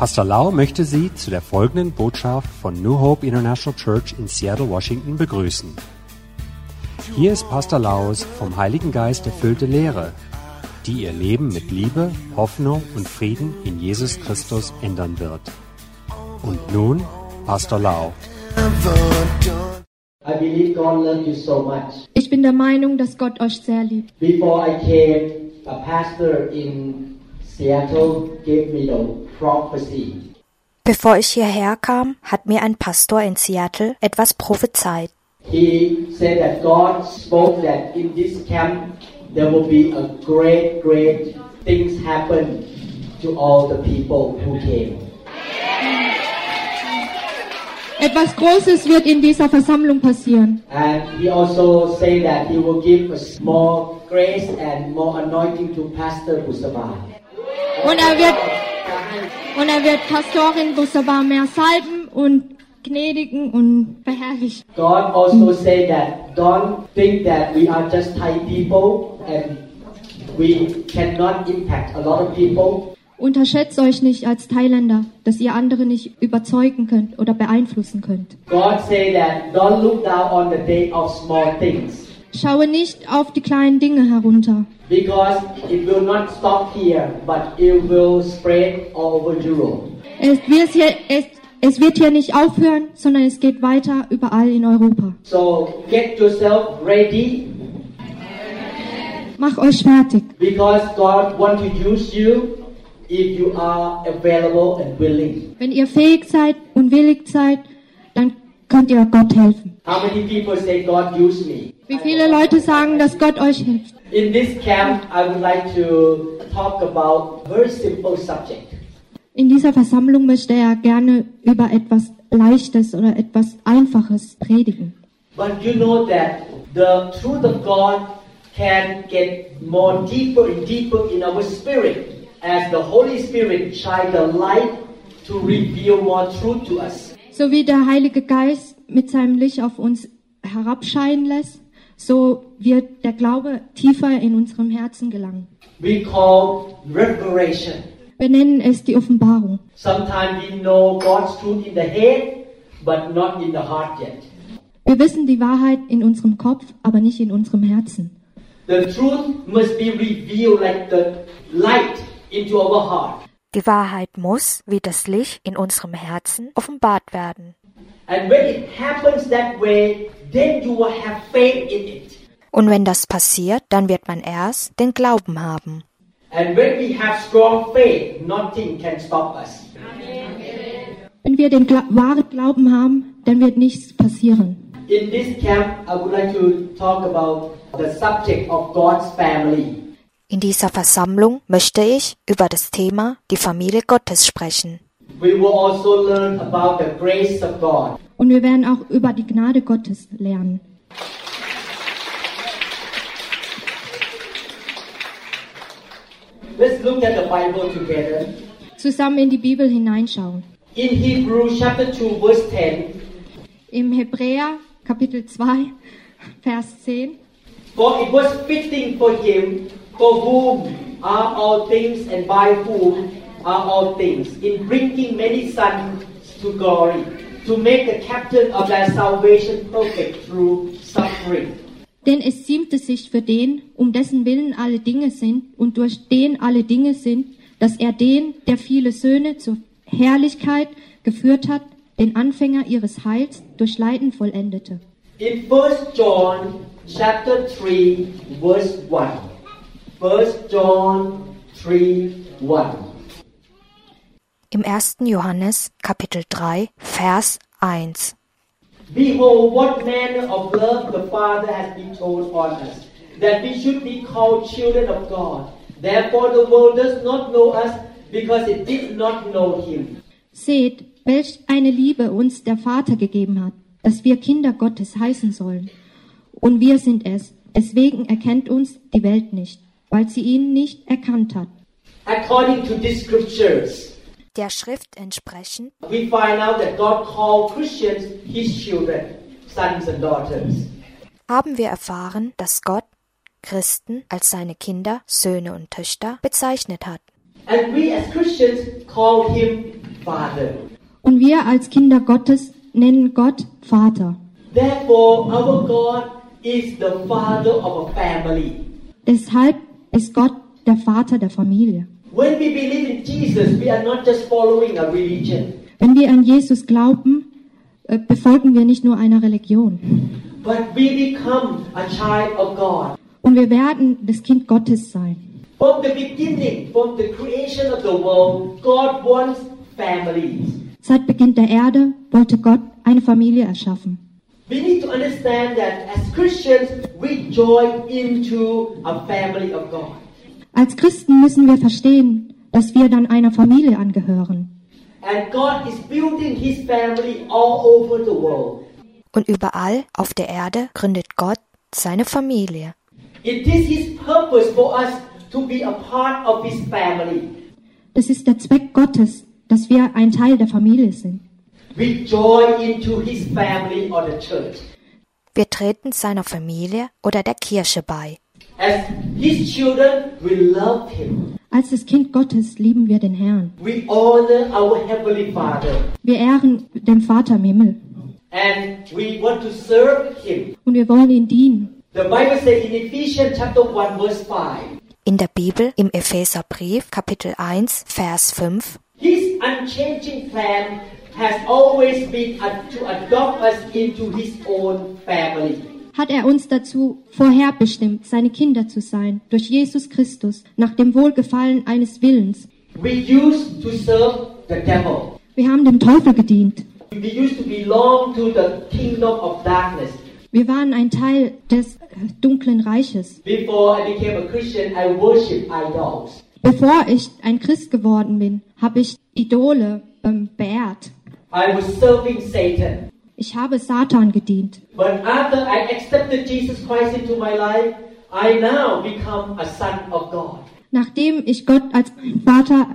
Pastor Lau möchte Sie zu der folgenden Botschaft von New Hope International Church in Seattle, Washington begrüßen. Hier ist Pastor Laus vom Heiligen Geist erfüllte Lehre, die Ihr Leben mit Liebe, Hoffnung und Frieden in Jesus Christus ändern wird. Und nun Pastor Lau. Ich bin der Meinung, dass Gott euch sehr liebt. Before I came, a pastor in Seattle gave me the prophecy. Bevor ich hierher kam, hat mir ein Pastor in Seattle etwas prophezeit. He said that God spoke that in this camp there will be a great things happen to all the people who came. Etwas Großes wird in dieser Versammlung passieren. And he also said that he will give us more grace and more anointing to Pastor Kusaba. Und er wird Pastorin Busseba mehr salben und gnädigen und beherrlichen. God also say that don't think that we are just Thai people and we cannot impact a lot of people. Unterschätzt euch nicht als Thailänder, dass ihr andere nicht überzeugen könnt oder beeinflussen könnt. God say that don't look down on the day of small things. Schaue nicht auf die kleinen Dinge herunter. Because it will not stop here, but it will spread all over Europe. Es wird hier nicht aufhören, sondern es geht weiter überall in Europa. So get yourself ready. Mach euch fertig. Because God wants to use you if you are available and willing. Wenn ihr fähig seid und willig seid, dann könnt ihr Gott helfen. How many people say God use me? Wie viele Leute sagen, dass Gott euch hilft? In this camp I would like to talk about very simple subject. In dieser Versammlung möchte er gerne über etwas Leichtes oder etwas Einfaches predigen. But you know that the truth of God can get more deeper and deeper in our spirit as the Holy Spirit shines the light to reveal more truth to us. So wie der Heilige Geist mit seinem Licht auf uns herabscheinen lässt, so wird der Glaube tiefer in unserem Herzen gelangen. We call revelation. Wir nennen es die Offenbarung. Wir wissen die Wahrheit in unserem Kopf, aber nicht in unserem Herzen. Die Wahrheit muss, wie das Licht in unserem Herzen, offenbart werden. Und wenn das passiert, dann wird man erst den Glauben haben. And when we have strong faith, nothing can stop us. Wenn wir den wahren Glauben haben, dann wird nichts passieren. In this camp, I would like to talk about the subject of God's family. In dieser Versammlung möchte ich über das Thema die Familie Gottes sprechen. We will also learn about the grace of God. Und wir werden auch über die Gnade Gottes lernen. Let's look at the Bible together. Zusammen in die Bibel hineinschauen. In Hebrews chapter 2 verse 10. Im Hebräer Kapitel 2 Vers 10. For it was fitting for him, for whom are all things and by whom are all things, in bringing many sons to glory, to make the captain of their salvation perfect through suffering. Denn es ziemte sich für den, um dessen Willen alle Dinge sind und durch den alle Dinge sind, dass er den, der viele Söhne zur Herrlichkeit geführt hat, den Anfänger ihres Heils durch Leiden vollendete. In 1. John chapter 3 verse 1. 1. John 3 1. Im 1. Johannes Kapitel 3 Vers 1. Behold, what manner of love the Father has bestowed on us, that we should be called children of God. Therefore the world does not know us, because it did not know him. Seht, welch eine Liebe uns der Vater gegeben hat, dass wir Kinder Gottes heißen sollen. Und wir sind es, deswegen erkennt uns die Welt nicht, weil sie ihn nicht erkannt hat. According to these scriptures, der Schrift entsprechend, we find out that God called Christians his children, sons and daughters. Haben wir erfahren, dass Gott Christen als seine Kinder, Söhne und Töchter bezeichnet hat. And we as Christians call him Und wir als Kinder Gottes nennen Gott Vater. Therefore, our God is the father of a family. Deshalb ist Gott der Vater der Familie. When we believe in Jesus, we are not just following a religion. Wenn wir an Jesus glauben, befolgen wir nicht nur eine Religion. But we become a child of God. Und wir werden das Kind Gottes sein. From the beginning, from the creation of the world, God wants families. Seit Beginn der Erde wollte Gott eine Familie erschaffen. We need to understand that as Christians we join into a family of God. Als Christen müssen wir verstehen, dass wir dann einer Familie angehören. And God is building his family all over the world. Und überall auf der Erde gründet Gott seine Familie. It is his purpose for us to be a part of his family. Das ist der Zweck Gottes, dass wir ein Teil der Familie sind. We join into his family or the church. Wir treten seiner Familie oder der Kirche bei. As his children, we love him. Als das Kind Gottes lieben wir den Herrn. We honor our heavenly Father. Wir ehren den Vater im Himmel. And we want to serve him. Und wir wollen ihn dienen. The Bible says in Ephesians chapter 1 verse 5. In der Bibel im Epheserbrief Kapitel 1 Vers 5. His unchanging plan has always been to adopt us into his own family. Hat er uns dazu vorherbestimmt, seine Kinder zu sein, durch Jesus Christus, nach dem Wohlgefallen eines Willens. We used to serve the devil. Wir haben dem Teufel gedient. We used to belong to the kingdom of darkness. Wir waren ein Teil des dunklen Reiches. Before I became a Christian, I worshiped idols. Bevor ich ein Christ geworden bin, habe ich Idole beehrt. I was serving Satan. Ich habe Satan gedient. But after I accepted Jesus Christ into my life, I now become a son of God. Nachdem ich Gott als Vater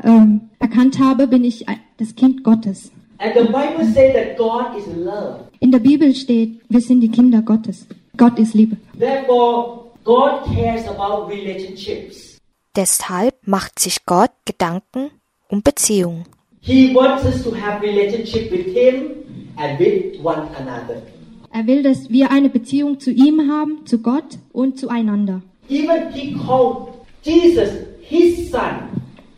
erkannt habe, bin ich das Kind Gottes. And the Bible says that God is love. In der Bibel steht, wir sind die Kinder Gottes. Gott ist Liebe. Therefore, God cares about relationships. Deshalb macht sich Gott Gedanken um Beziehungen. He wants us to have relationship with him. And with one another. Er will, dass wir eine Beziehung zu ihm haben, zu Gott und zueinander. Even he called Jesus his son.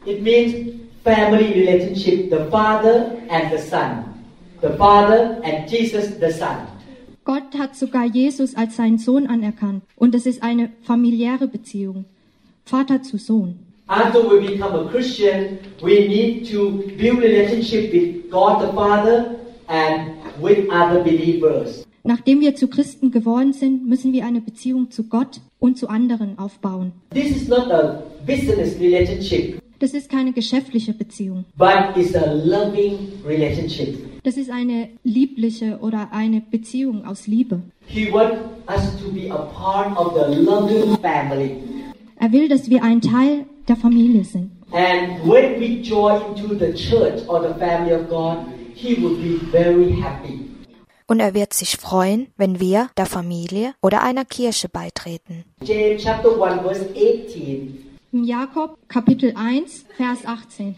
It means family relationship, the father and the son. The father and Jesus the son. Gott hat sogar Jesus als seinen Sohn anerkannt und es ist eine familiäre Beziehung, Vater zu Sohn. After we become a Christian, we need to build relationship with God the Father. And with other believers. Nachdem wir zu Christen geworden sind, müssen wir eine Beziehung zu Gott und zu anderen aufbauen. This is not a business relationship. Das ist keine geschäftliche Beziehung. But it's a loving relationship. Das ist eine liebliche oder eine Beziehung aus Liebe. He wants us to be a part of the loving family. Er will, dass wir ein Teil der Familie sind. And when we join to the church or the family of God, he would be very happy. Und er wird sich freuen, wenn wir der Familie oder einer Kirche beitreten. James chapter 1 verse 18. In Jakob Kapitel 1 Vers 18.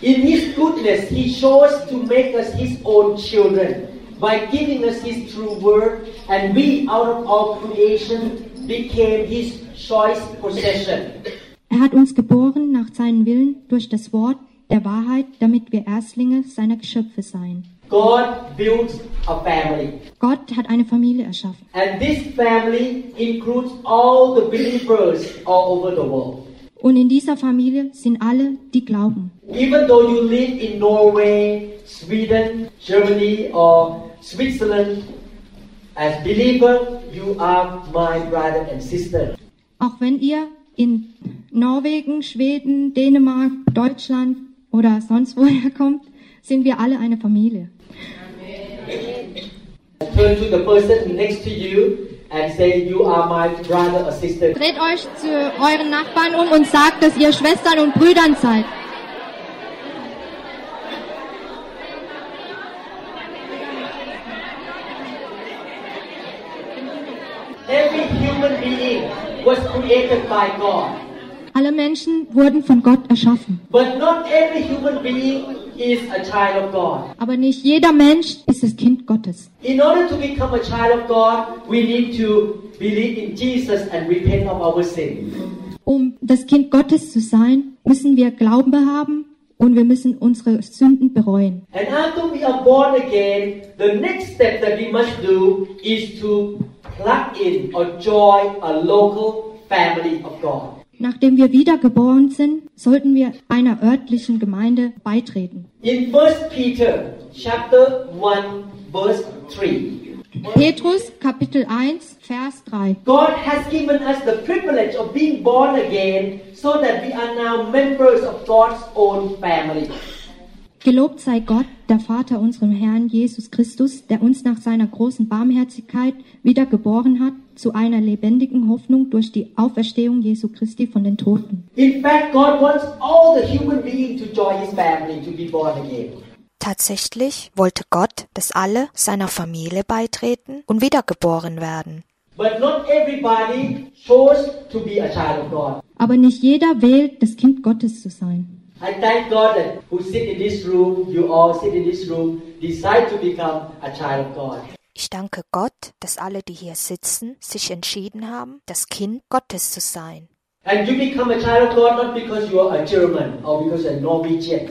In his goodness he chose to make us his own children by giving us his true word, and we out of all creation became his choice possession. Er hat uns geboren nach seinem Willen durch das Wort der Wahrheit, damit wir Erstlinge seiner Geschöpfe seien. God builds a family. Gott hat eine Familie erschaffen. And this family includes all the believers all over the world. Und in dieser Familie sind alle, die glauben. Even though you live in Norway, Sweden, Germany or Switzerland, as believer, you are my brother and sister. Auch wenn ihr in Norwegen, Schweden, Dänemark, Deutschland oder sonst woher kommt, sind wir alle eine Familie. Turn to the person next to you and say you are my brother or sister. Dreht euch zu euren Nachbarn um und sagt, dass ihr Schwestern und Brüdern seid. Every human being was created by God. Alle Menschen wurden von Gott erschaffen. But not every human being is a child of God. Aber nicht jeder Mensch ist das Kind Gottes. In order to become a child of God, we need to believe in Jesus and repent of our sin. Um das Kind Gottes zu sein, müssen wir Glauben haben und wir müssen unsere Sünden bereuen. And after we are born again, the next step that we must do is to plug in or join a local family of God. Nachdem wir wiedergeboren sind, sollten wir einer örtlichen Gemeinde beitreten. In 1. Peter, Chapter 1, Verse 3. Petrus, Kapitel 1, Vers 3. God has given us the privilege of being born again, so that we are now members of God's own family. Gelobt sei Gott, der Vater unserem Herrn Jesus Christus, der uns nach seiner großen Barmherzigkeit wiedergeboren hat, zu einer lebendigen Hoffnung durch die Auferstehung Jesu Christi von den Toten. In fact, God wants all the human beings to join his family to be born again. Tatsächlich wollte Gott, dass alle seiner Familie beitreten und wiedergeboren werden. But not everybody chose to be a child of God. Aber nicht jeder wählt, das Kind Gottes zu sein. I thank God that who sit in this room, you all sit in this room, decide to become a child of God. Ich danke Gott, dass alle, die hier sitzen, sich entschieden haben, das Kind Gottes zu sein. And you become a child of God not because you are a German or because you're a Norwegian.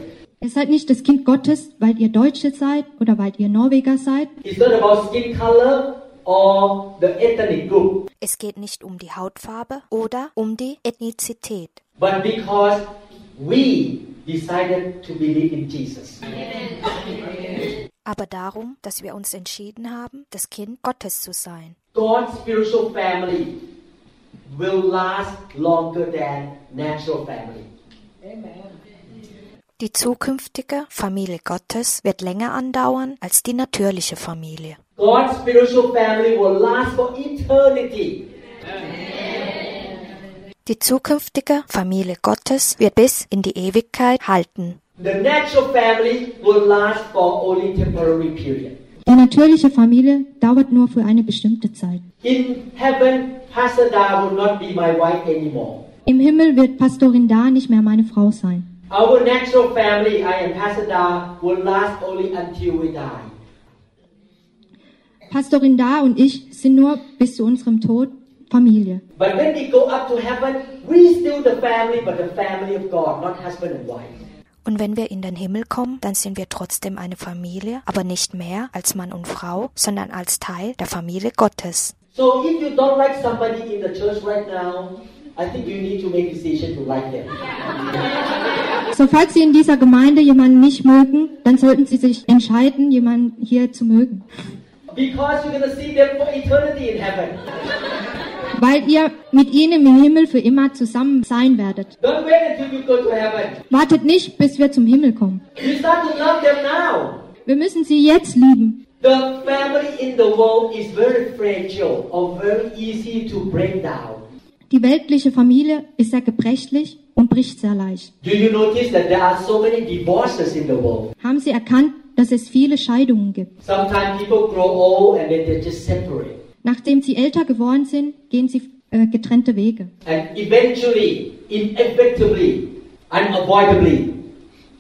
Ihr seid nicht das Kind Gottes, weil ihr Deutsche seid oder weil ihr Norweger seid. It's not about skin color or the ethnic group. Es geht nicht um die Hautfarbe oder um die Ethnizität. But because we decided to believe in Jesus. Aber darum, dass wir uns entschieden haben, das Kind Gottes zu sein. God's spiritual family will last longer than natural family. Amen. Die zukünftige Familie Gottes wird länger andauern als die natürliche Familie. God's spiritual family will last for eternity. Amen. Die zukünftige Familie Gottes wird bis in die Ewigkeit halten. Die natürliche Familie dauert nur für eine bestimmte Zeit. In heaven, Pastor Da will not be my wife anymore. Im Himmel wird Pastorin Da nicht mehr meine Frau sein. Our natural family, I and Pastor Da, will last only until we die. Pastorin Da und ich sind nur bis zu unserem Tod Familie. But when we go up to heaven, we still the family, but the family of God, not husband and wife. Und wenn wir in den Himmel kommen, dann sind wir trotzdem eine Familie, aber nicht mehr als Mann und Frau, sondern als Teil der Familie Gottes. So if you don't like somebody in the church right now, I think you need to make a decision to like them. So, falls Sie in dieser Gemeinde jemanden nicht mögen, dann sollten Sie sich entscheiden, jemanden hier zu mögen. Because you're going to see them for eternity in heaven. Weil ihr mit ihnen im Himmel für immer zusammen sein werdet. Don't wait until you go to heaven. Wartet nicht, bis wir zum Himmel kommen. You start to love them now. Wir müssen sie jetzt lieben. The family in the world is very fragile or very easy to break down. Die weltliche Familie ist sehr gebrechlich und bricht sehr leicht. Do you notice that there are so many divorces in the world? Haben Sie erkannt, dass es viele Scheidungen gibt? Sometimes people grow old and then they just separate. Nachdem sie älter geworden sind, gehen sie getrennte Wege. And eventually, inevitably, unavoidably,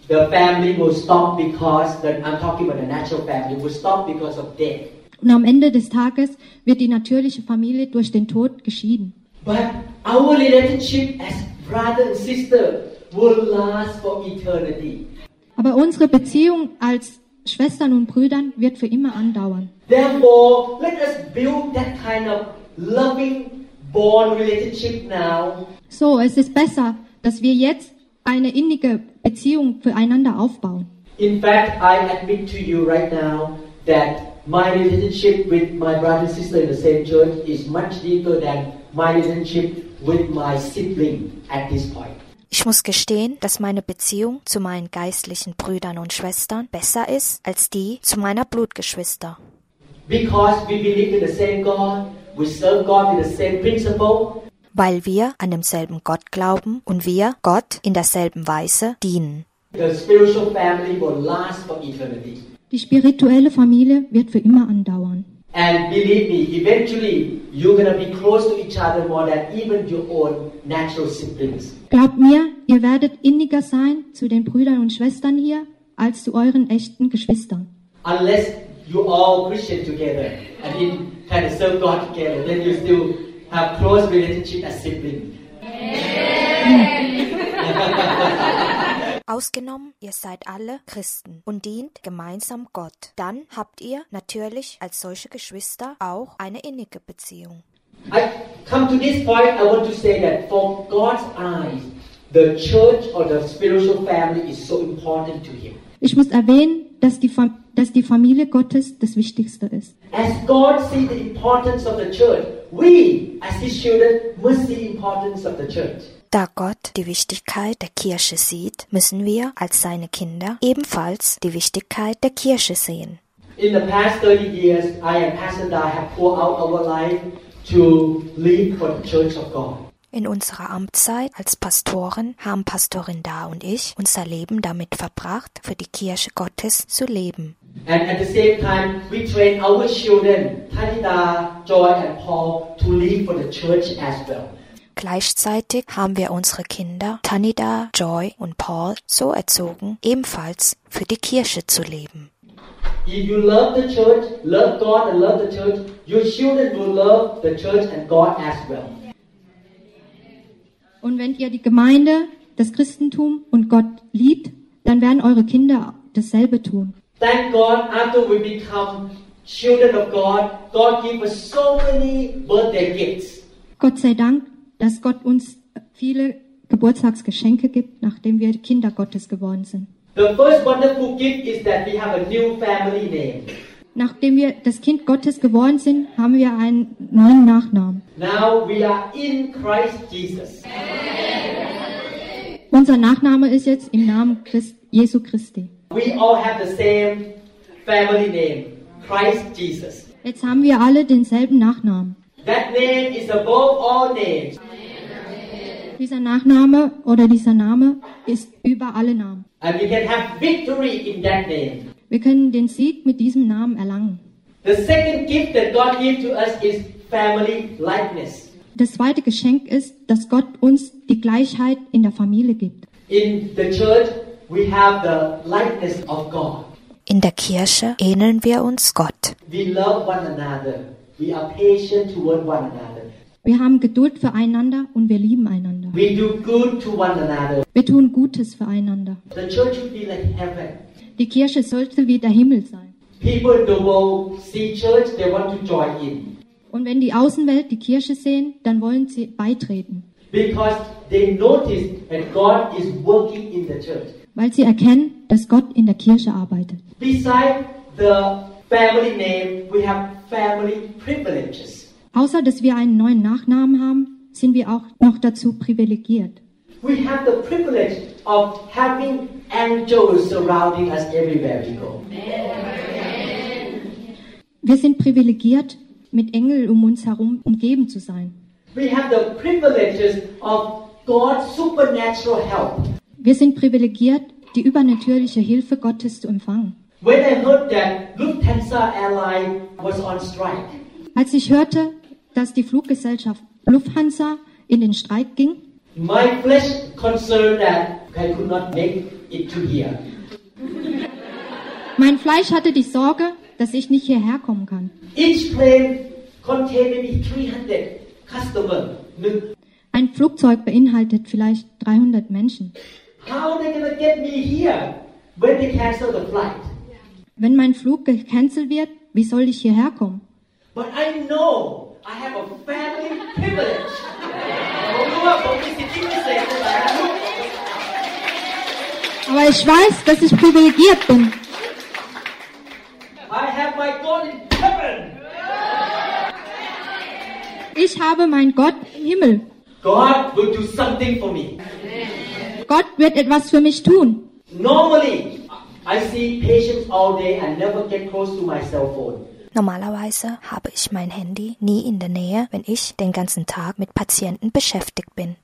the family will stop because I'm talking about the natural family will stop because of death. Und am Ende des Tages wird die natürliche Familie durch den Tod geschieden. But our relationship as brother and sister will last for eternity. Aber unsere Beziehung als Schwestern und Brüdern wird für immer andauern. Therefore, let us build that kind of loving bond relationship now. So, es ist besser, dass wir jetzt eine innige Beziehung füreinander aufbauen. In fact, I admit to you right now that my relationship with my brother and sister in the same church is much deeper than my relationship with my sibling at this point. Ich muss gestehen, dass meine Beziehung zu meinen geistlichen Brüdern und Schwestern besser ist als die zu meiner Blutgeschwister. Weil wir an demselben Gott glauben und wir Gott in derselben Weise dienen. Die spirituelle Familie wird für immer andauern. And believe me, eventually you're going to be close to each other more than even your own natural siblings. Glaubt mir, ihr werdet inniger sein zu den Brüdern und Schwestern hier als zu euren echten Geschwistern. Unless you all Christian together and you kind of serve God together, then you still have close relationship as siblings. Ausgenommen, ihr seid alle Christen und dient gemeinsam Gott. Dann habt ihr natürlich als solche Geschwister auch eine innige Beziehung. I come to this point, I want to say that from God's eyes, the church or the spiritual family is so important to him. Ich muss erwähnen, dass die Familie Gottes das Wichtigste ist. As God sees the importance of the church, we as his children must see the importance of the church. Da Gott die Wichtigkeit der Kirche sieht, müssen wir als seine Kinder ebenfalls die Wichtigkeit der Kirche sehen. In the past 30 years, I and Pastor Da have poured out our life to live for the Church of God. In unserer Amtszeit als Pastoren haben Pastorin Da und ich unser Leben damit verbracht, für die Kirche Gottes zu leben. And at the same time, we train our children, Tanida, Joy and Paul, to live for the church as well. Gleichzeitig haben wir unsere Kinder Tanida, Joy und Paul so erzogen, ebenfalls für die Kirche zu leben. If you love the church, love God and love the church, your children will love the church and God as well. Und wenn ihr die Gemeinde, das Christentum und Gott liebt, dann werden eure Kinder dasselbe tun. Thank God, after we become children of God, God gives us so many birthday gifts. Gott sei Dank, dass Gott uns viele Geburtstagsgeschenke gibt, nachdem wir Kinder Gottes geworden sind. The first wonderful gift is that we have a new family name. Nachdem wir das Kind Gottes geworden sind, haben wir einen neuen Nachnamen. Now we are in Christ Jesus. Unser Nachname ist jetzt im Namen Jesu Christi. We all have the same family name, Christ Jesus. Jetzt haben wir alle denselben Nachnamen. That name is above all names. Dieser Name ist über alle Namen. And we can have victory in that name. Wir können den Sieg mit diesem Namen erlangen. The second gift that God gave to us is family likeness. Das zweite Geschenk ist, dass Gott uns die Gleichheit in der Familie gibt. In the church we have the likeness of God. In der Kirche ähneln wir uns Gott. We love one another. We are patient toward one another. Wir haben Geduld füreinander und wir lieben einander. We do good to one another. Wir tun Gutes füreinander. The church should be like heaven. Die Kirche sollte wie der Himmel sein. People in the world see church, they want to join in. Und wenn die Außenwelt die Kirche sehen, dann wollen sie beitreten. Because they notice that God is working in the church. Weil sie erkennen, dass Gott in der Kirche arbeitet. Besides the family name, we have family privileges. Außer dass wir einen neuen Nachnamen haben, sind wir auch noch dazu privilegiert. We have the privilege of having angels surrounding us everywhere we go. Wir sind privilegiert, mit Engeln um uns herum umgeben zu sein. We have the privileges of God's supernatural help. Wir sind privilegiert, die übernatürliche Hilfe Gottes zu empfangen. When I heard that Lufthansa airline was on strike. Als ich hörte, dass die Fluggesellschaft Lufthansa in den Streik ging, my flesh concerned that I could not make it to here. Mein Fleisch hatte die Sorge, dass ich nicht hierher kommen kann. Each plane contained maybe 300 customers. Ein Flugzeug beinhaltet vielleicht 300 Menschen. How are they gonna get me here when they cancel the flight? Wenn mein Flug gecancelt wird, wie soll ich hierher kommen? But I know I have a family privilege. Aber ich weiß, dass ich privilegiert bin. Ich habe meinen Gott im Himmel. God will do something for me. Gott wird etwas für mich tun. Normally, I see patients all day and never get close to my cell phone. Normalerweise habe ich mein Handy nie in der Nähe, wenn ich den ganzen Tag mit Patienten beschäftigt bin.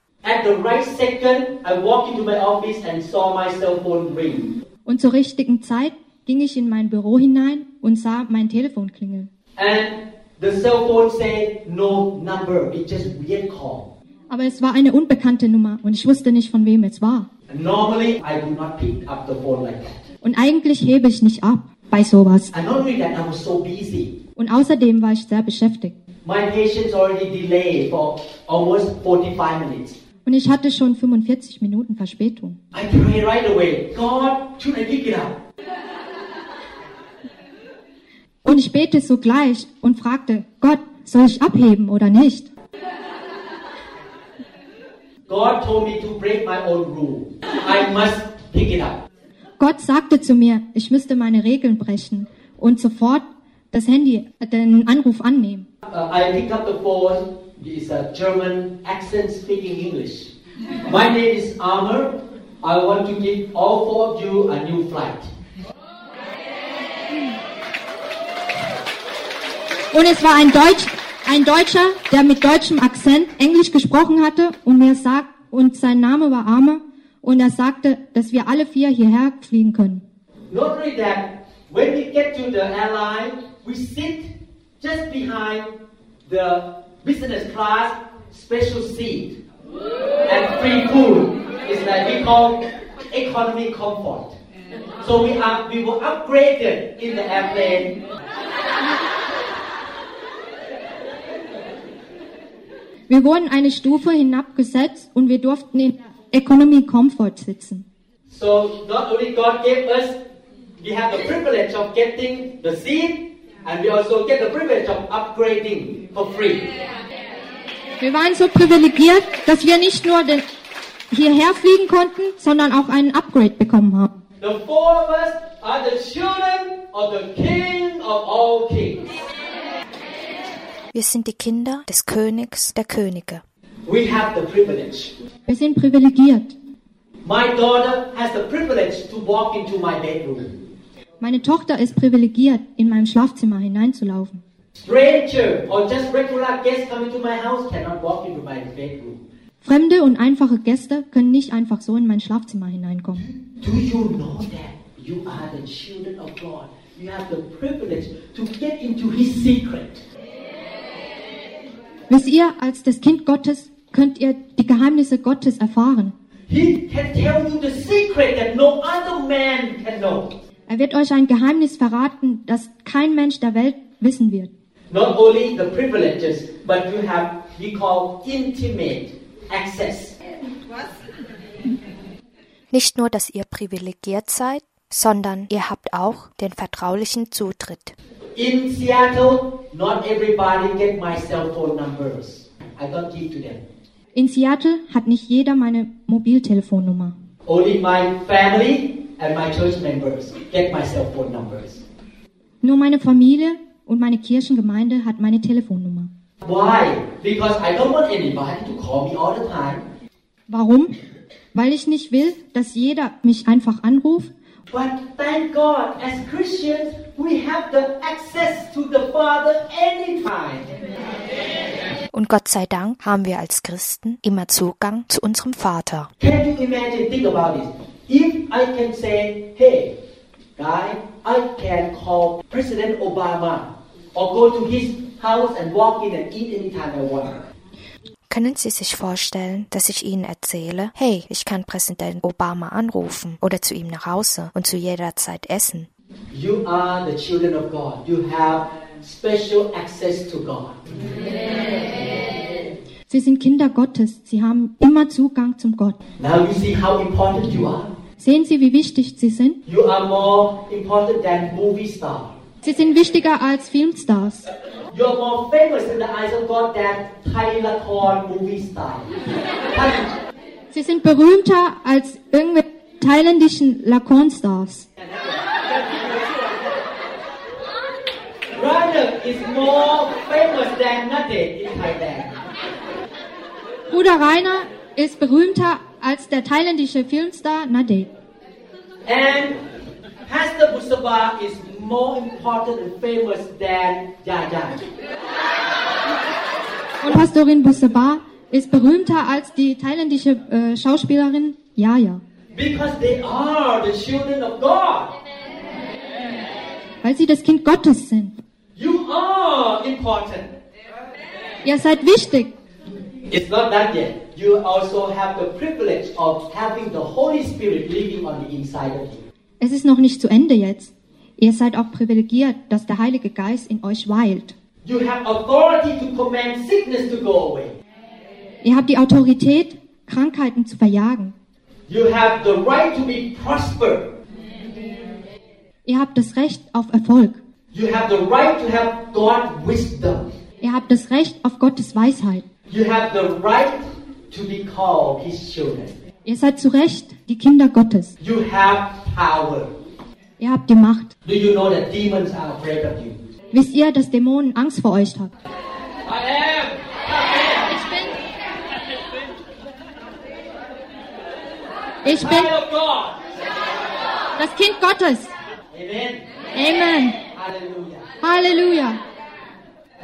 Und zur richtigen Zeit ging ich in mein Büro hinein und sah mein Telefon klingeln. Aber es war eine unbekannte Nummer und ich wusste nicht, von wem es war. Normally I do not pick up the phone like that. Und eigentlich hebe ich nicht ab bei sowas. Und außerdem war ich sehr beschäftigt. Und ich hatte schon 45 Minuten Verspätung. Und ich bete sogleich und fragte, Gott, soll ich abheben oder nicht? Gott sagte zu mir, ich müsste meine Regeln brechen und sofort das Handy, den Anruf annehmen. I picked up the phone. It's a German accent speaking English. My name is Armer. I want to give all four of you a new flight. Und es war ein Deutscher, der mit deutschem Akzent Englisch gesprochen hatte und mir sagt, und sein Name war Armer, und er sagte, dass wir alle vier hierher fliegen können. Not only that, when we get to the airline, we sit just behind the business class special seat and free food. It's like we call economy comfort. So we were upgraded in the airplane. Wir wurden eine Stufe hinabgesetzt und wir durften in Economy Comfort sitzen. So not only God gave us, we have the privilege of getting the seat and we also get the privilege of upgrading for free. Wir waren so privilegiert, dass wir nicht nur hierher fliegen konnten, sondern auch einen Upgrade bekommen haben. The four of us are the children of the King of all kings. Wir sind die Kinder des Königs der Könige. We have the privilege. Wir sind privilegiert. My daughter has the privilege to walk into my bedroom. Meine Tochter ist privilegiert, in meinem Schlafzimmer hineinzulaufen. Stranger or just regular guests coming to my house cannot walk into my bedroom. Fremde und einfache Gäste können nicht einfach so in mein Schlafzimmer hineinkommen. Do you know that you are the children of God? You have the privilege to get into His secret. Wisst ihr, als das Kind Gottes könnt ihr die Geheimnisse Gottes erfahren. Er wird euch ein Geheimnis verraten, das kein Mensch der Welt wissen wird. Not only the privileges, but you have, we call intimate access. Nicht nur, dass ihr privilegiert seid, sondern ihr habt auch den vertraulichen Zutritt. In Seattle, not everybody get my cell phone numbers. I don't give to them. In Seattle hat nicht jeder meine Mobiltelefonnummer. Only my family and my church members get my cell phone numbers. Nur meine Familie und meine Kirchengemeinde hat meine Telefonnummer. Why? Because I don't want anybody to call me all the time. Warum? Weil ich nicht will, dass jeder mich einfach anruft. But thank God, as Christians, we have the access to the Father anytime. Und Gott sei Dank haben wir als Christen immer Zugang zu unserem Vater. Can you imagine? Think about it. If I can say, hey, guy, I can call President Obama or go to his house and walk in and eat anytime I want. Können Sie sich vorstellen, dass ich Ihnen erzähle, hey, ich kann Präsident Obama anrufen oder zu ihm nach Hause und zu jeder Zeit essen? You are the children of God. You have special access to God. Sie sind Kinder Gottes. Sie haben immer Zugang zum Gott. Now you see how important you are. Sehen Sie, wie wichtig Sie sind? You are more important than movie stars. Sie sind wichtiger als Filmstars. You are more famous in the eyes of God than Thai Lakorn movie star. Sie sind berühmter als irgendwelche thailändischen Lakornstars. Rainer is more famous than Nadech in Thailand. Bruder Rainer ist berühmter als der thailändische Filmstar Nadech. And Pastor Kusaba is more important and famous than Yaya. Und Pastorin Busseba ist berühmter als die thailändische Schauspielerin Yaya. Because they are the children of God. Weil sie das Kind Gottes sind. You are important. Ihr seid wichtig. It's not that yet. You also have the privilege of having the Holy Spirit living on the inside of you. Es ist noch nicht zu Ende jetzt. Ihr seid auch privilegiert, dass der Heilige Geist in euch weilt. You have authority to command sickness to go away. Ihr habt die Autorität, Krankheiten zu verjagen. You have the right to be prosper. Ihr habt das Recht auf Erfolg. You have the right to have God's wisdom. Ihr habt das Recht auf Gottes Weisheit. You have the right to be called His children. Ihr seid zu Recht die Kinder Gottes. You have power. Ihr habt die Macht. Do you know that demons are afraid of you? Wisst ihr, dass Dämonen Angst vor euch haben? Ich bin das Kind Gottes. Amen. Halleluja.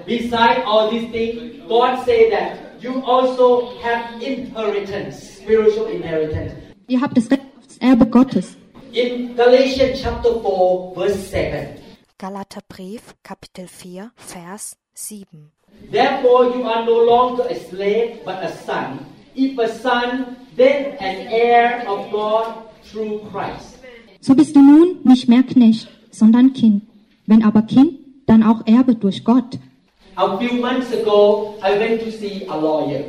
Beside all these things, God said that you also have inheritance, spiritual inheritance. Ihr habt das Recht auf das Erbe Gottes. In Galatians chapter 4 verse 7. Galaterbrief, Kapitel 4, Vers 7. Therefore you are no longer a slave, but a son. If a son, then an heir of God through Christ. So bist du nun nicht mehr Knecht, sondern Kind. Wenn aber Kind, dann auch Erbe durch Gott. A few months ago, I went to see a lawyer.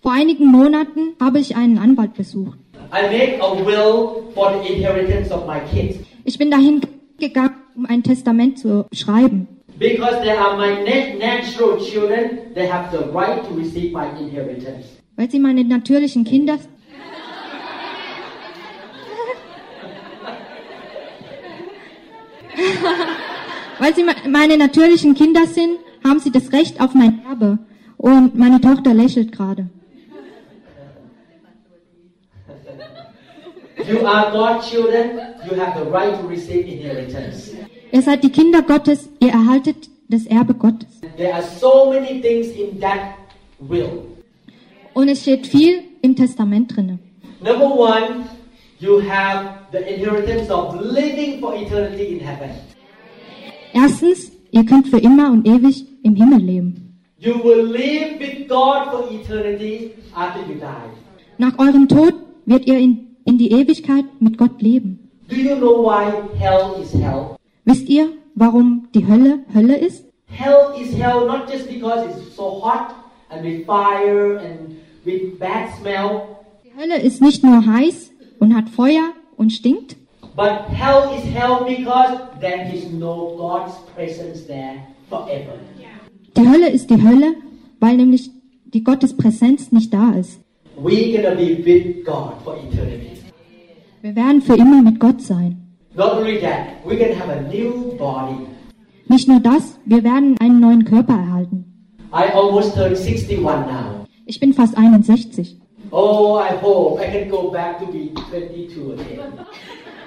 Vor einigen Monaten habe ich einen Anwalt besucht. I made a will for the inheritance of my kids. Ich bin dahin gegangen, um ein Testament zu schreiben. Because they are my natural children, they have the right to receive my inheritance. Weil sie meine natürlichen Kinder. Weil sie meine natürlichen Kinder sind, haben sie das Recht auf mein Erbe. Und meine Tochter lächelt gerade. You are God's children, you have the right to receive inheritance. Ihr seid die Kinder Gottes, ihr erhaltet das Erbe Gottes. There are so many things in that will. Und es steht viel im Testament drin. Number one, you have the inheritance of living for eternity in heaven. Erstens, ihr könnt für immer und ewig im Himmel leben. You will live with God for eternity after you die. Nach eurem Tod wird ihr in die Ewigkeit mit Gott leben. Do you know why hell is hell? Wisst ihr, warum die Hölle Hölle ist? Hell is hell not just because it's so hot and with fire and with bad smell. Die Hölle ist nicht nur heiß und hat Feuer und stinkt. But hell is hell because there is no God's presence there forever. Die Hölle ist die Hölle, weil nämlich die Gottes Präsenz nicht da ist. We're gonna be with God for eternity. Wir werden für immer mit Gott sein. Not only that, we're gonna have a new body. Nicht nur das, wir werden einen neuen Körper erhalten. I almost turned 61 now. Ich bin fast 61. Oh, I hope I can go back to be 22 again.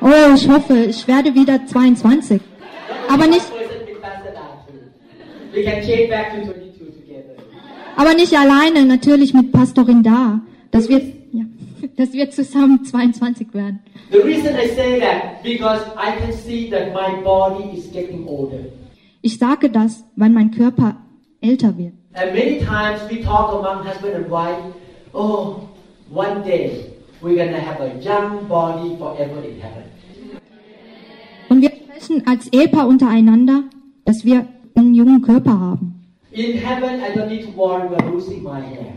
Oh, ich hoffe, ich werde wieder 22. Aber nicht. We can change back to 22 together. Aber nicht alleine, natürlich mit Pastorin Da. Dass wir zusammen 22 werden. The reason I say that because I can see that my body is getting older. Ich sage das, weil mein Körper älter wird. And many times we talk among husband and wife, oh, one day we're gonna have a young body forever in heaven. Und wir sprechen als Ehepaar untereinander, dass wir einen jungen Körper haben. In heaven I don't need to worry about losing my hair.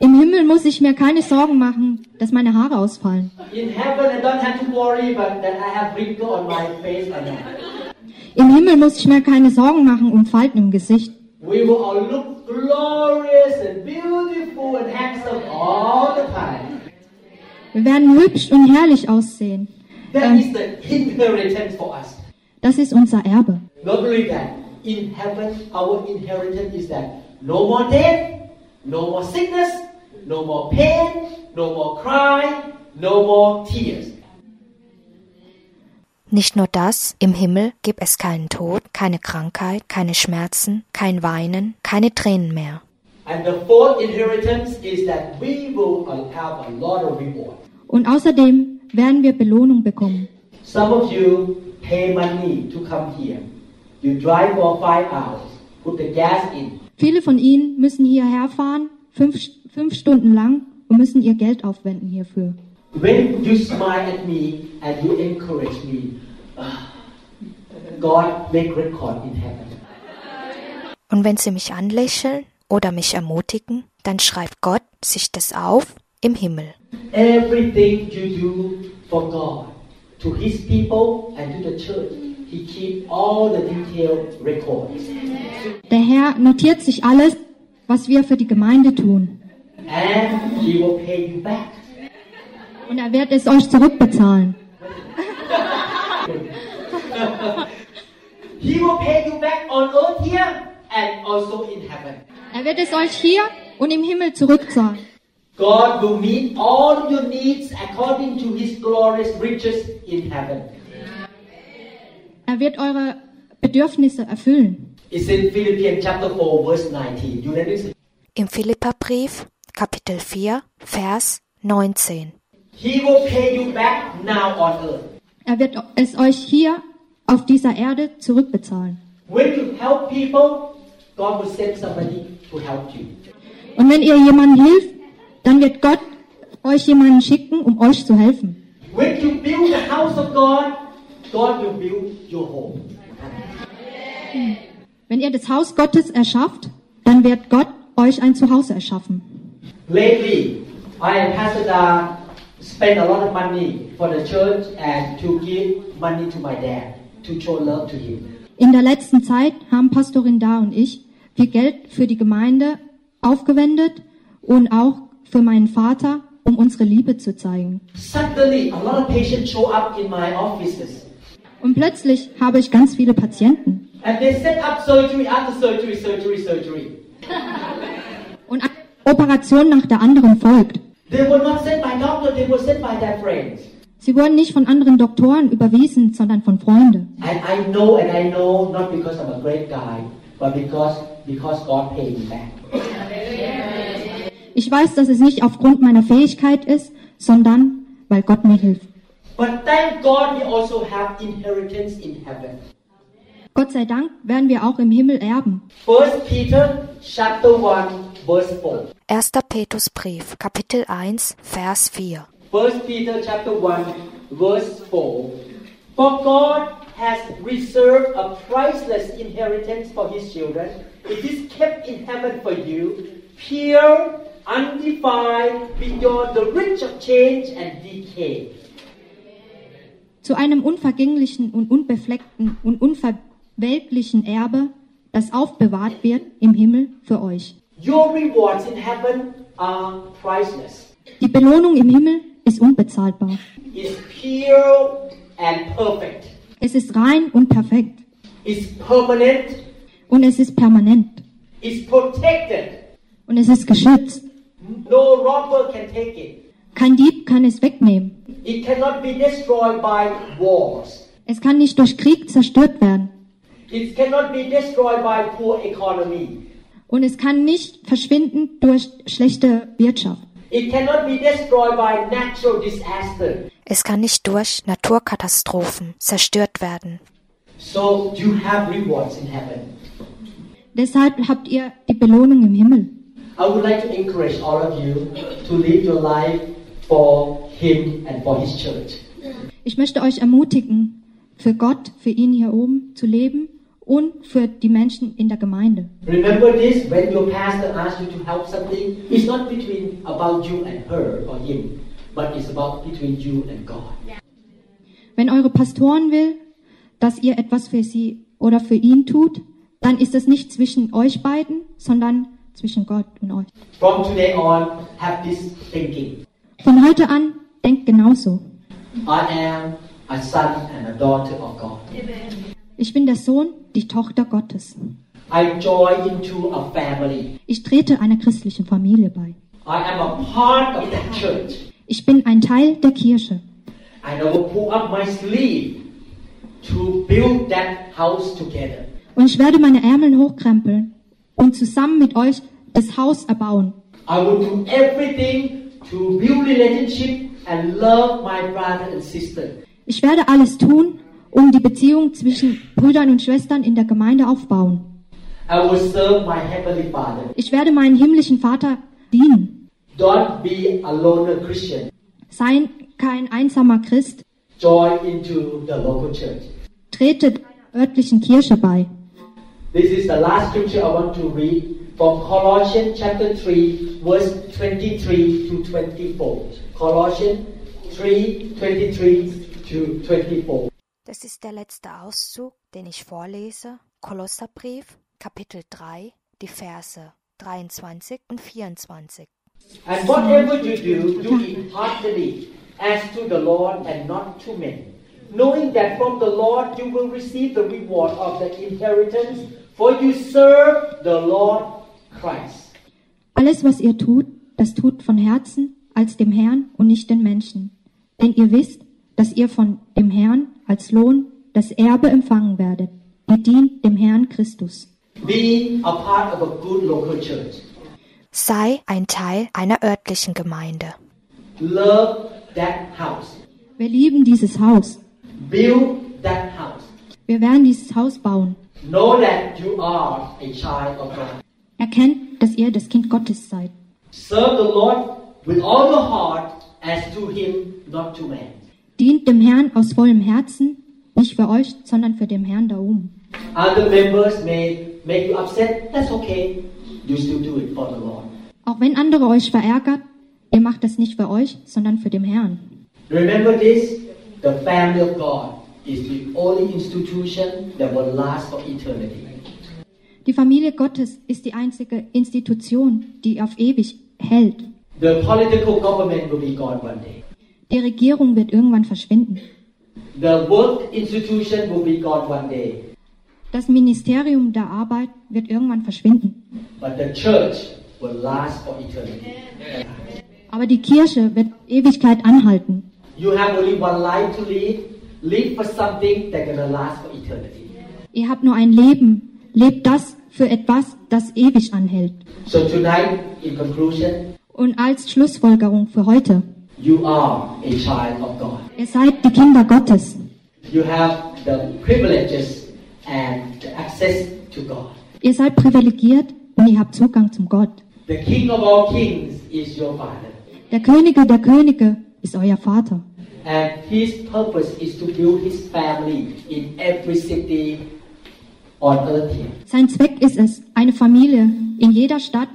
Im Himmel muss ich mir keine Sorgen machen, dass meine Haare ausfallen. In heaven I don't have to worry about that I have wrinkles on my face and that. Im Himmel muss ich mir keine Sorgen machen um Falten im Gesicht. We will all look glorious and beautiful and handsome all the time. Wir werden hübsch und herrlich aussehen. That is the inheritance for us. Das ist unser Erbe. Not only that, in heaven our inheritance is that no more death, no more sickness. No more pain, no more cry, no more tears. Nicht nur das, im Himmel gibt es keinen Tod, keine Krankheit, keine Schmerzen, kein Weinen, keine Tränen mehr. Und außerdem werden wir Belohnung bekommen. Some of you pay money to come here. You drive for 5 hours, put the gas in. Viele von Ihnen müssen hierher fahren, 5 Stunden lang und müssen ihr Geld aufwenden hierfür. When you smile at me and you encourage me, God make record in heaven. Und wenn Sie mich anlächeln oder mich ermutigen, dann schreibt Gott sich das auf im Himmel. Everything you do for God, to His people and to the church, He keep all the detailed records. Der Herr notiert sich alles, was wir für die Gemeinde tun. And He will pay you back. Und er wird es euch zurückbezahlen. He will pay you back on earth here and also in heaven. Er wird es euch hier und im Himmel zurückzahlen. God will meet all your needs according to His glorious riches in heaven. Er wird eure Bedürfnisse erfüllen. It's in Philippians chapter 4 verse 19. You read? Im Philipperbrief Kapitel 4 Vers 19. He will pay you back now on earth. Er wird es euch hier auf dieser Erde zurückbezahlen. When you help people, God will send somebody to help you. Und wenn ihr jemandem hilft, dann wird Gott euch jemanden schicken, um euch zu helfen. When you build the house of God, God will build your home. Wenn ihr das Haus Gottes erschafft, dann wird Gott euch ein Zuhause erschaffen. Lately, I am Pastor Da. Spend a lot of money for the church and to give money to my dad to show love to him. In der letzten Zeit haben Pastorin Da und ich viel Geld für die Gemeinde aufgewendet und auch für meinen Vater, um unsere Liebe zu zeigen. Suddenly, a lot of patients show up in my offices. Und plötzlich habe ich ganz viele Patienten. And they set up surgery after surgery, surgery. Und eine Operation nach der anderen folgt. They were not sent by doctor, they were sent by their friends. Sie wurden nicht von anderen Doktoren überwiesen, sondern von Freunden. And I know, not because I'm a great guy, but because God paid me back. Ich weiß, dass es nicht aufgrund meiner Fähigkeit ist, sondern weil Gott mir hilft. But thank God we also have inheritance in heaven. Gott sei Dank werden wir auch im Himmel erben. 1. Peter, chapter 1, verse 4. 1. Petrusbrief, Kapitel 1, Vers 4. 1. Peter, chapter 1, verse 4. For God has reserved a priceless inheritance for His children. It is kept in heaven for you, pure, undefiled, beyond the reach of change and decay. Zu einem unvergänglichen und unbefleckten und weltlichen Erbe, das aufbewahrt wird im Himmel für euch. Your rewards in heaven are priceless. Die Belohnung im Himmel ist unbezahlbar. It's pure and perfect. Es ist rein und perfekt. It's permanent. Und es ist permanent. It's protected. Und es ist geschützt. No robber can take it. Kein Dieb kann es wegnehmen. It cannot be destroyed by wars. Es kann nicht durch Krieg zerstört werden. It cannot be destroyed by poor economy. Und es kann nicht verschwinden durch schlechte Wirtschaft. It cannot be destroyed by natural disaster. Es kann nicht durch Naturkatastrophen zerstört werden. So you have rewards in heaven. Deshalb habt ihr die Belohnung im Himmel. I would like to encourage all of you to live your life for Him and for His church. Ich möchte euch ermutigen, für Gott, für ihn hier oben zu leben und für die Menschen in der Gemeinde. Remember this, when your pastor asks you to help something, it's not between about you and her or him, but it's about between you and God. Wenn eure Pastoren will, dass ihr etwas für sie oder für ihn tut, dann ist es nicht zwischen euch beiden, sondern zwischen Gott und euch. From today on, have this thinking. Von heute an denkt genauso. I am a son and a daughter of God. Ich bin der Sohn, die Tochter Gottes. I join into a family. Ich trete einer christlichen Familie bei. I am a part of that church. Ich bin ein Teil der Kirche. I will pull up my sleeve to build that house together. Und ich werde meine Ärmel hochkrempeln und zusammen mit euch das Haus erbauen. I will do everything to build relationship and love my brother and sister. Ich werde alles tun, um die Beziehung zwischen Brüdern und Schwestern in der Gemeinde aufzubauen. I will serve my heavenly Father. Ich werde meinen himmlischen Vater dienen. Don't be a loner Christian. Sei kein einsamer Christ. Join into the local church. Trete deiner örtlichen Kirche bei. This is the last scripture I want to read from Colossians chapter 3 verse 23 to 24. Colossians 3, 23 to 24. Das ist der letzte Auszug, den ich vorlese. Kolosserbrief, Kapitel 3, die Verse 23 und 24. And whatever you do, do it heartily, as to the Lord and not to men, knowing that from the Lord you will receive the reward of the inheritance, for you serve the Lord Christ. Alles, was ihr tut, das tut von Herzen als dem Herrn und nicht den Menschen. Denn ihr wisst, dass ihr von dem Herrn als Lohn das Erbe empfangen werdet. Ihr dient dem Herrn Christus. Be a part of a good local church. Sei ein Teil einer örtlichen Gemeinde. Love that house. Wir lieben dieses Haus. Build that house. Wir werden dieses Haus bauen. Know that you are a child of God. Erkennt, dass ihr das Kind Gottes seid. Serve the Lord with all your heart, as to him, not to man. Dient dem Herrn aus vollem Herzen, nicht für euch, sondern für den Herrn da oben. Other members may make you upset. That's okay. You still do it for the Lord. Auch wenn andere euch verärgert, ihr macht das nicht für euch, sondern für den Herrn. Remember this, the family of God is the only institution that will last for eternity. Die Familie Gottes ist die einzige Institution, die auf ewig hält. The political government will be gone one day. Die Regierung wird irgendwann verschwinden. The work institution will be gone one day. Das Ministerium der Arbeit wird irgendwann verschwinden. But the church will last for eternity. Aber die Kirche wird Ewigkeit anhalten. You have only one life to live. Live for something that's gonna last for eternity. Ihr habt nur ein Leben. Lebt das für etwas, das ewig anhält. So tonight, in conclusion, und als Schlussfolgerung für heute: You are a child of God. Ihr seid die Kinder Gottes. You have the privileges and the access to God. Ihr seid privilegiert und ihr habt Zugang zum Gott. The King of all kings is your Father. Der König der Könige ist euer Vater. And his purpose is to build his family in every city on earth here. Sein Zweck ist es, eine Familie in jeder Stadt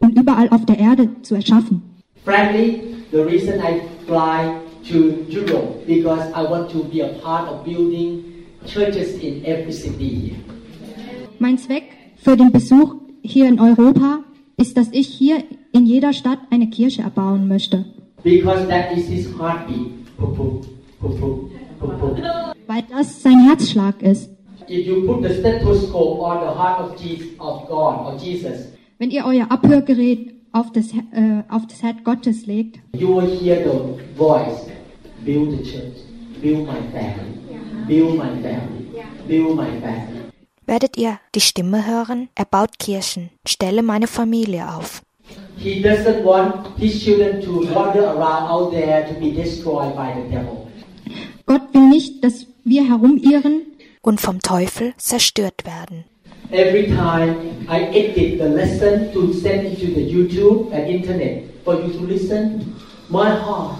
und überall auf der Erde zu erschaffen. Frankly, the reason I fly to Europe because I want to be a part of building churches in every city. Mein Zweck für den Besuch hier in Europa ist, dass ich hier in jeder Stadt eine Kirche erbauen möchte. Because that is his heartbeat. Weil das sein Herzschlag ist. If you put the stethoscope on the heart of Jesus. Wenn ihr euer Abhörgerät auf das Herz Gottes legt, you will hear the voice. Build the church. Build my family. Build my family. Build my family. Werdet ihr die Stimme hören? Er baut Kirchen. Stelle meine Familie auf. He doesn't want his children to wander around out there to be destroyed by the devil. Gott will nicht, dass wir herumirren und vom Teufel zerstört werden. Every time I edit the lesson to send it to the YouTube and internet for you to listen, my heart,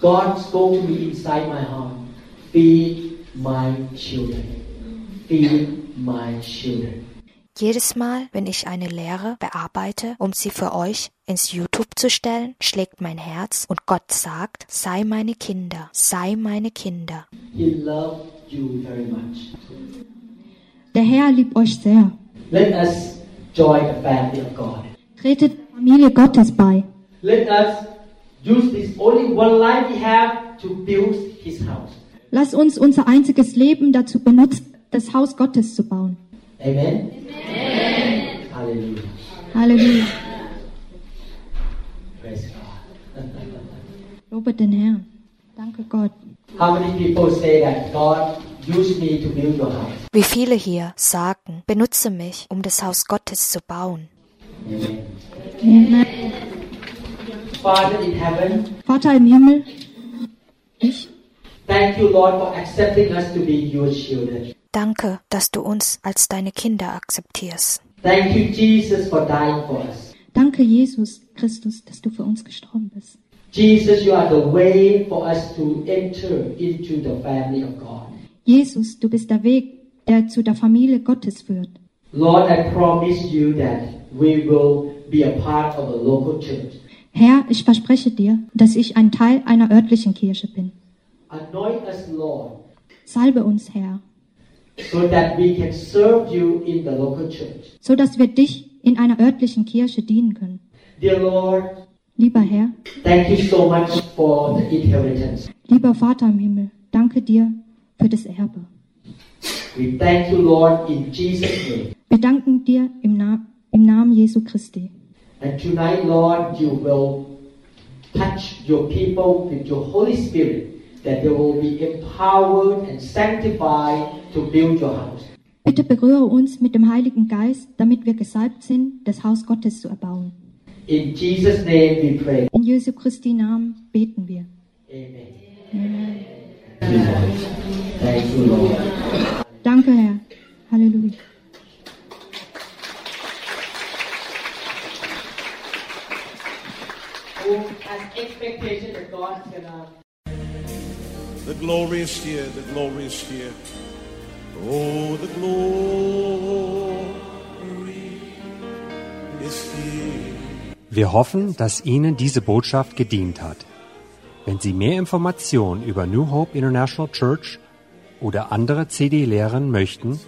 God spoke to me inside my heart. Be my children. Feed my children. Jedes Mal, wenn ich eine Lehre bearbeite, um sie für euch ins YouTube zu stellen, schlägt mein Herz und Gott sagt: Sei meine Kinder, sei meine Kinder. He loves you very much. Der Herr liebt euch sehr. Let us join the family of God. Tretet der Familie Gottes bei. Let us use this only one life we have to build His house. Lass uns unser einziges Leben dazu benutzen, das Haus Gottes zu bauen. Amen. Amen. Halleluja. Halleluja. Praise God. Lobe den Herrn. Danke Gott. How many people say that God used me to build your house? Wie viele hier sagen, benutze mich, um das Haus Gottes zu bauen. Amen. Amen. Father in heaven. Vater im Himmel. Ich. Thank you, Lord, for accepting us to be your children. Danke, dass du uns als deine Kinder akzeptierst. Thank you, Jesus, for dying for us. Danke, Jesus Christus, dass du für uns gestorben bist. Jesus, you are the way for us to enter into the family of God. Jesus, du bist der Weg, der zu der Familie Gottes führt. Lord, I promise you that we will be a part of a local church. Herr, ich verspreche dir, dass ich ein Teil einer örtlichen Kirche bin. Anoint us, Lord. Salbe uns, Herr. So that we can serve you in the local church. So dass wir dich in einer örtlichen Kirche dienen können. Dear Lord, lieber Herr, thank you so much for the inheritance. Lieber Vater im Himmel, danke dir für das Erbe. We thank you, Lord, in Jesus' name. Wir danken dir im Namen Jesu Christi. And tonight, Lord, you will touch your people with your Holy Spirit, that they will be empowered and sanctified to build your house. Bitte berühre uns mit dem Heiligen Geist, damit wir gesalbt sind, das Haus Gottes zu erbauen. In Jesus' name we pray. In Jesu Christi Namen beten wir. Amen. Amen. Thank you, Lord. Danke, Herr. Halleluja. The glory is here. The glory is here. Oh, the glory is here. Wir hoffen, dass Ihnen diese Botschaft gedient hat. Wenn Sie mehr Informationen über New Hope International Church oder andere CD-Lehren möchten,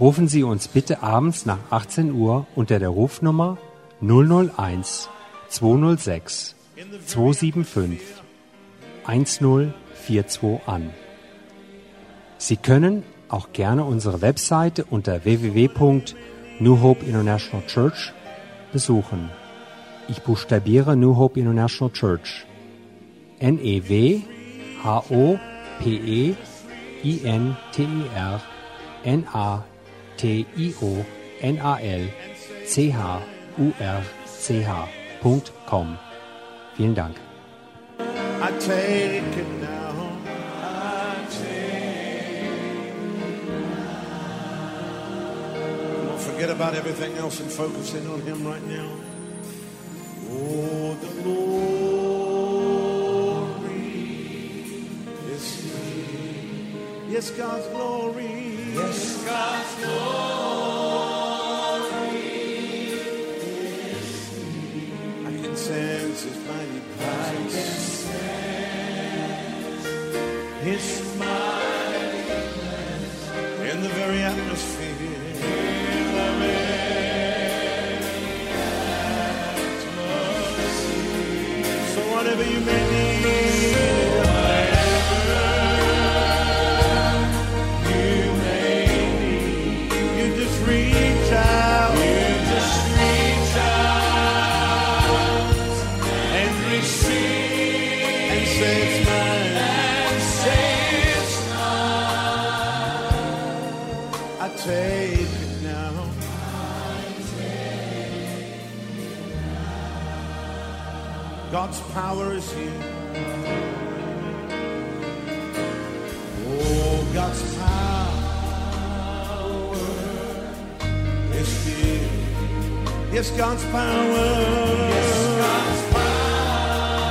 rufen Sie uns bitte abends nach 18 Uhr unter der Rufnummer 001 206 275 1042 an. Sie können auch gerne unsere Webseite unter www.newhopeinternationalchurch besuchen. Ich buchstabiere New Hope International Church. NEWHOPEINTERNATIONALCHURCH.com. Vielen Dank. Don't forget about everything else and focus in on Him right now. Oh, the glory is here. Yes, God's glory. Yes, God's glory is here. I can sense His mighty presence. I can sense His mighty presence in the very atmosphere. In the very whatever you may need, whatever you may need, you just reach out and receive, and say it's mine, I take it now. God's power is here. Oh, God's power is here. Yes, God's power. Yes, God's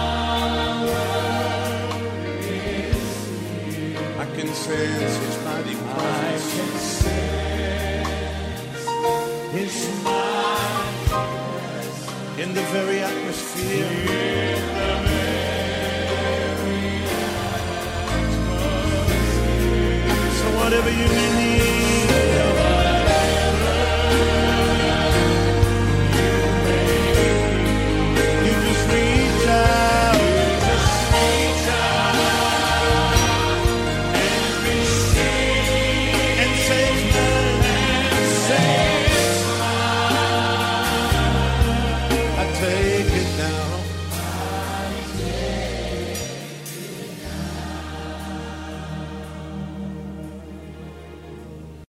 power is here. I can sense His mighty presence. I can sense His mighty presence in the very atmosphere. Whatever you may need, you just reach out, and receive, and say it's mine, and say it's mine. I take it now.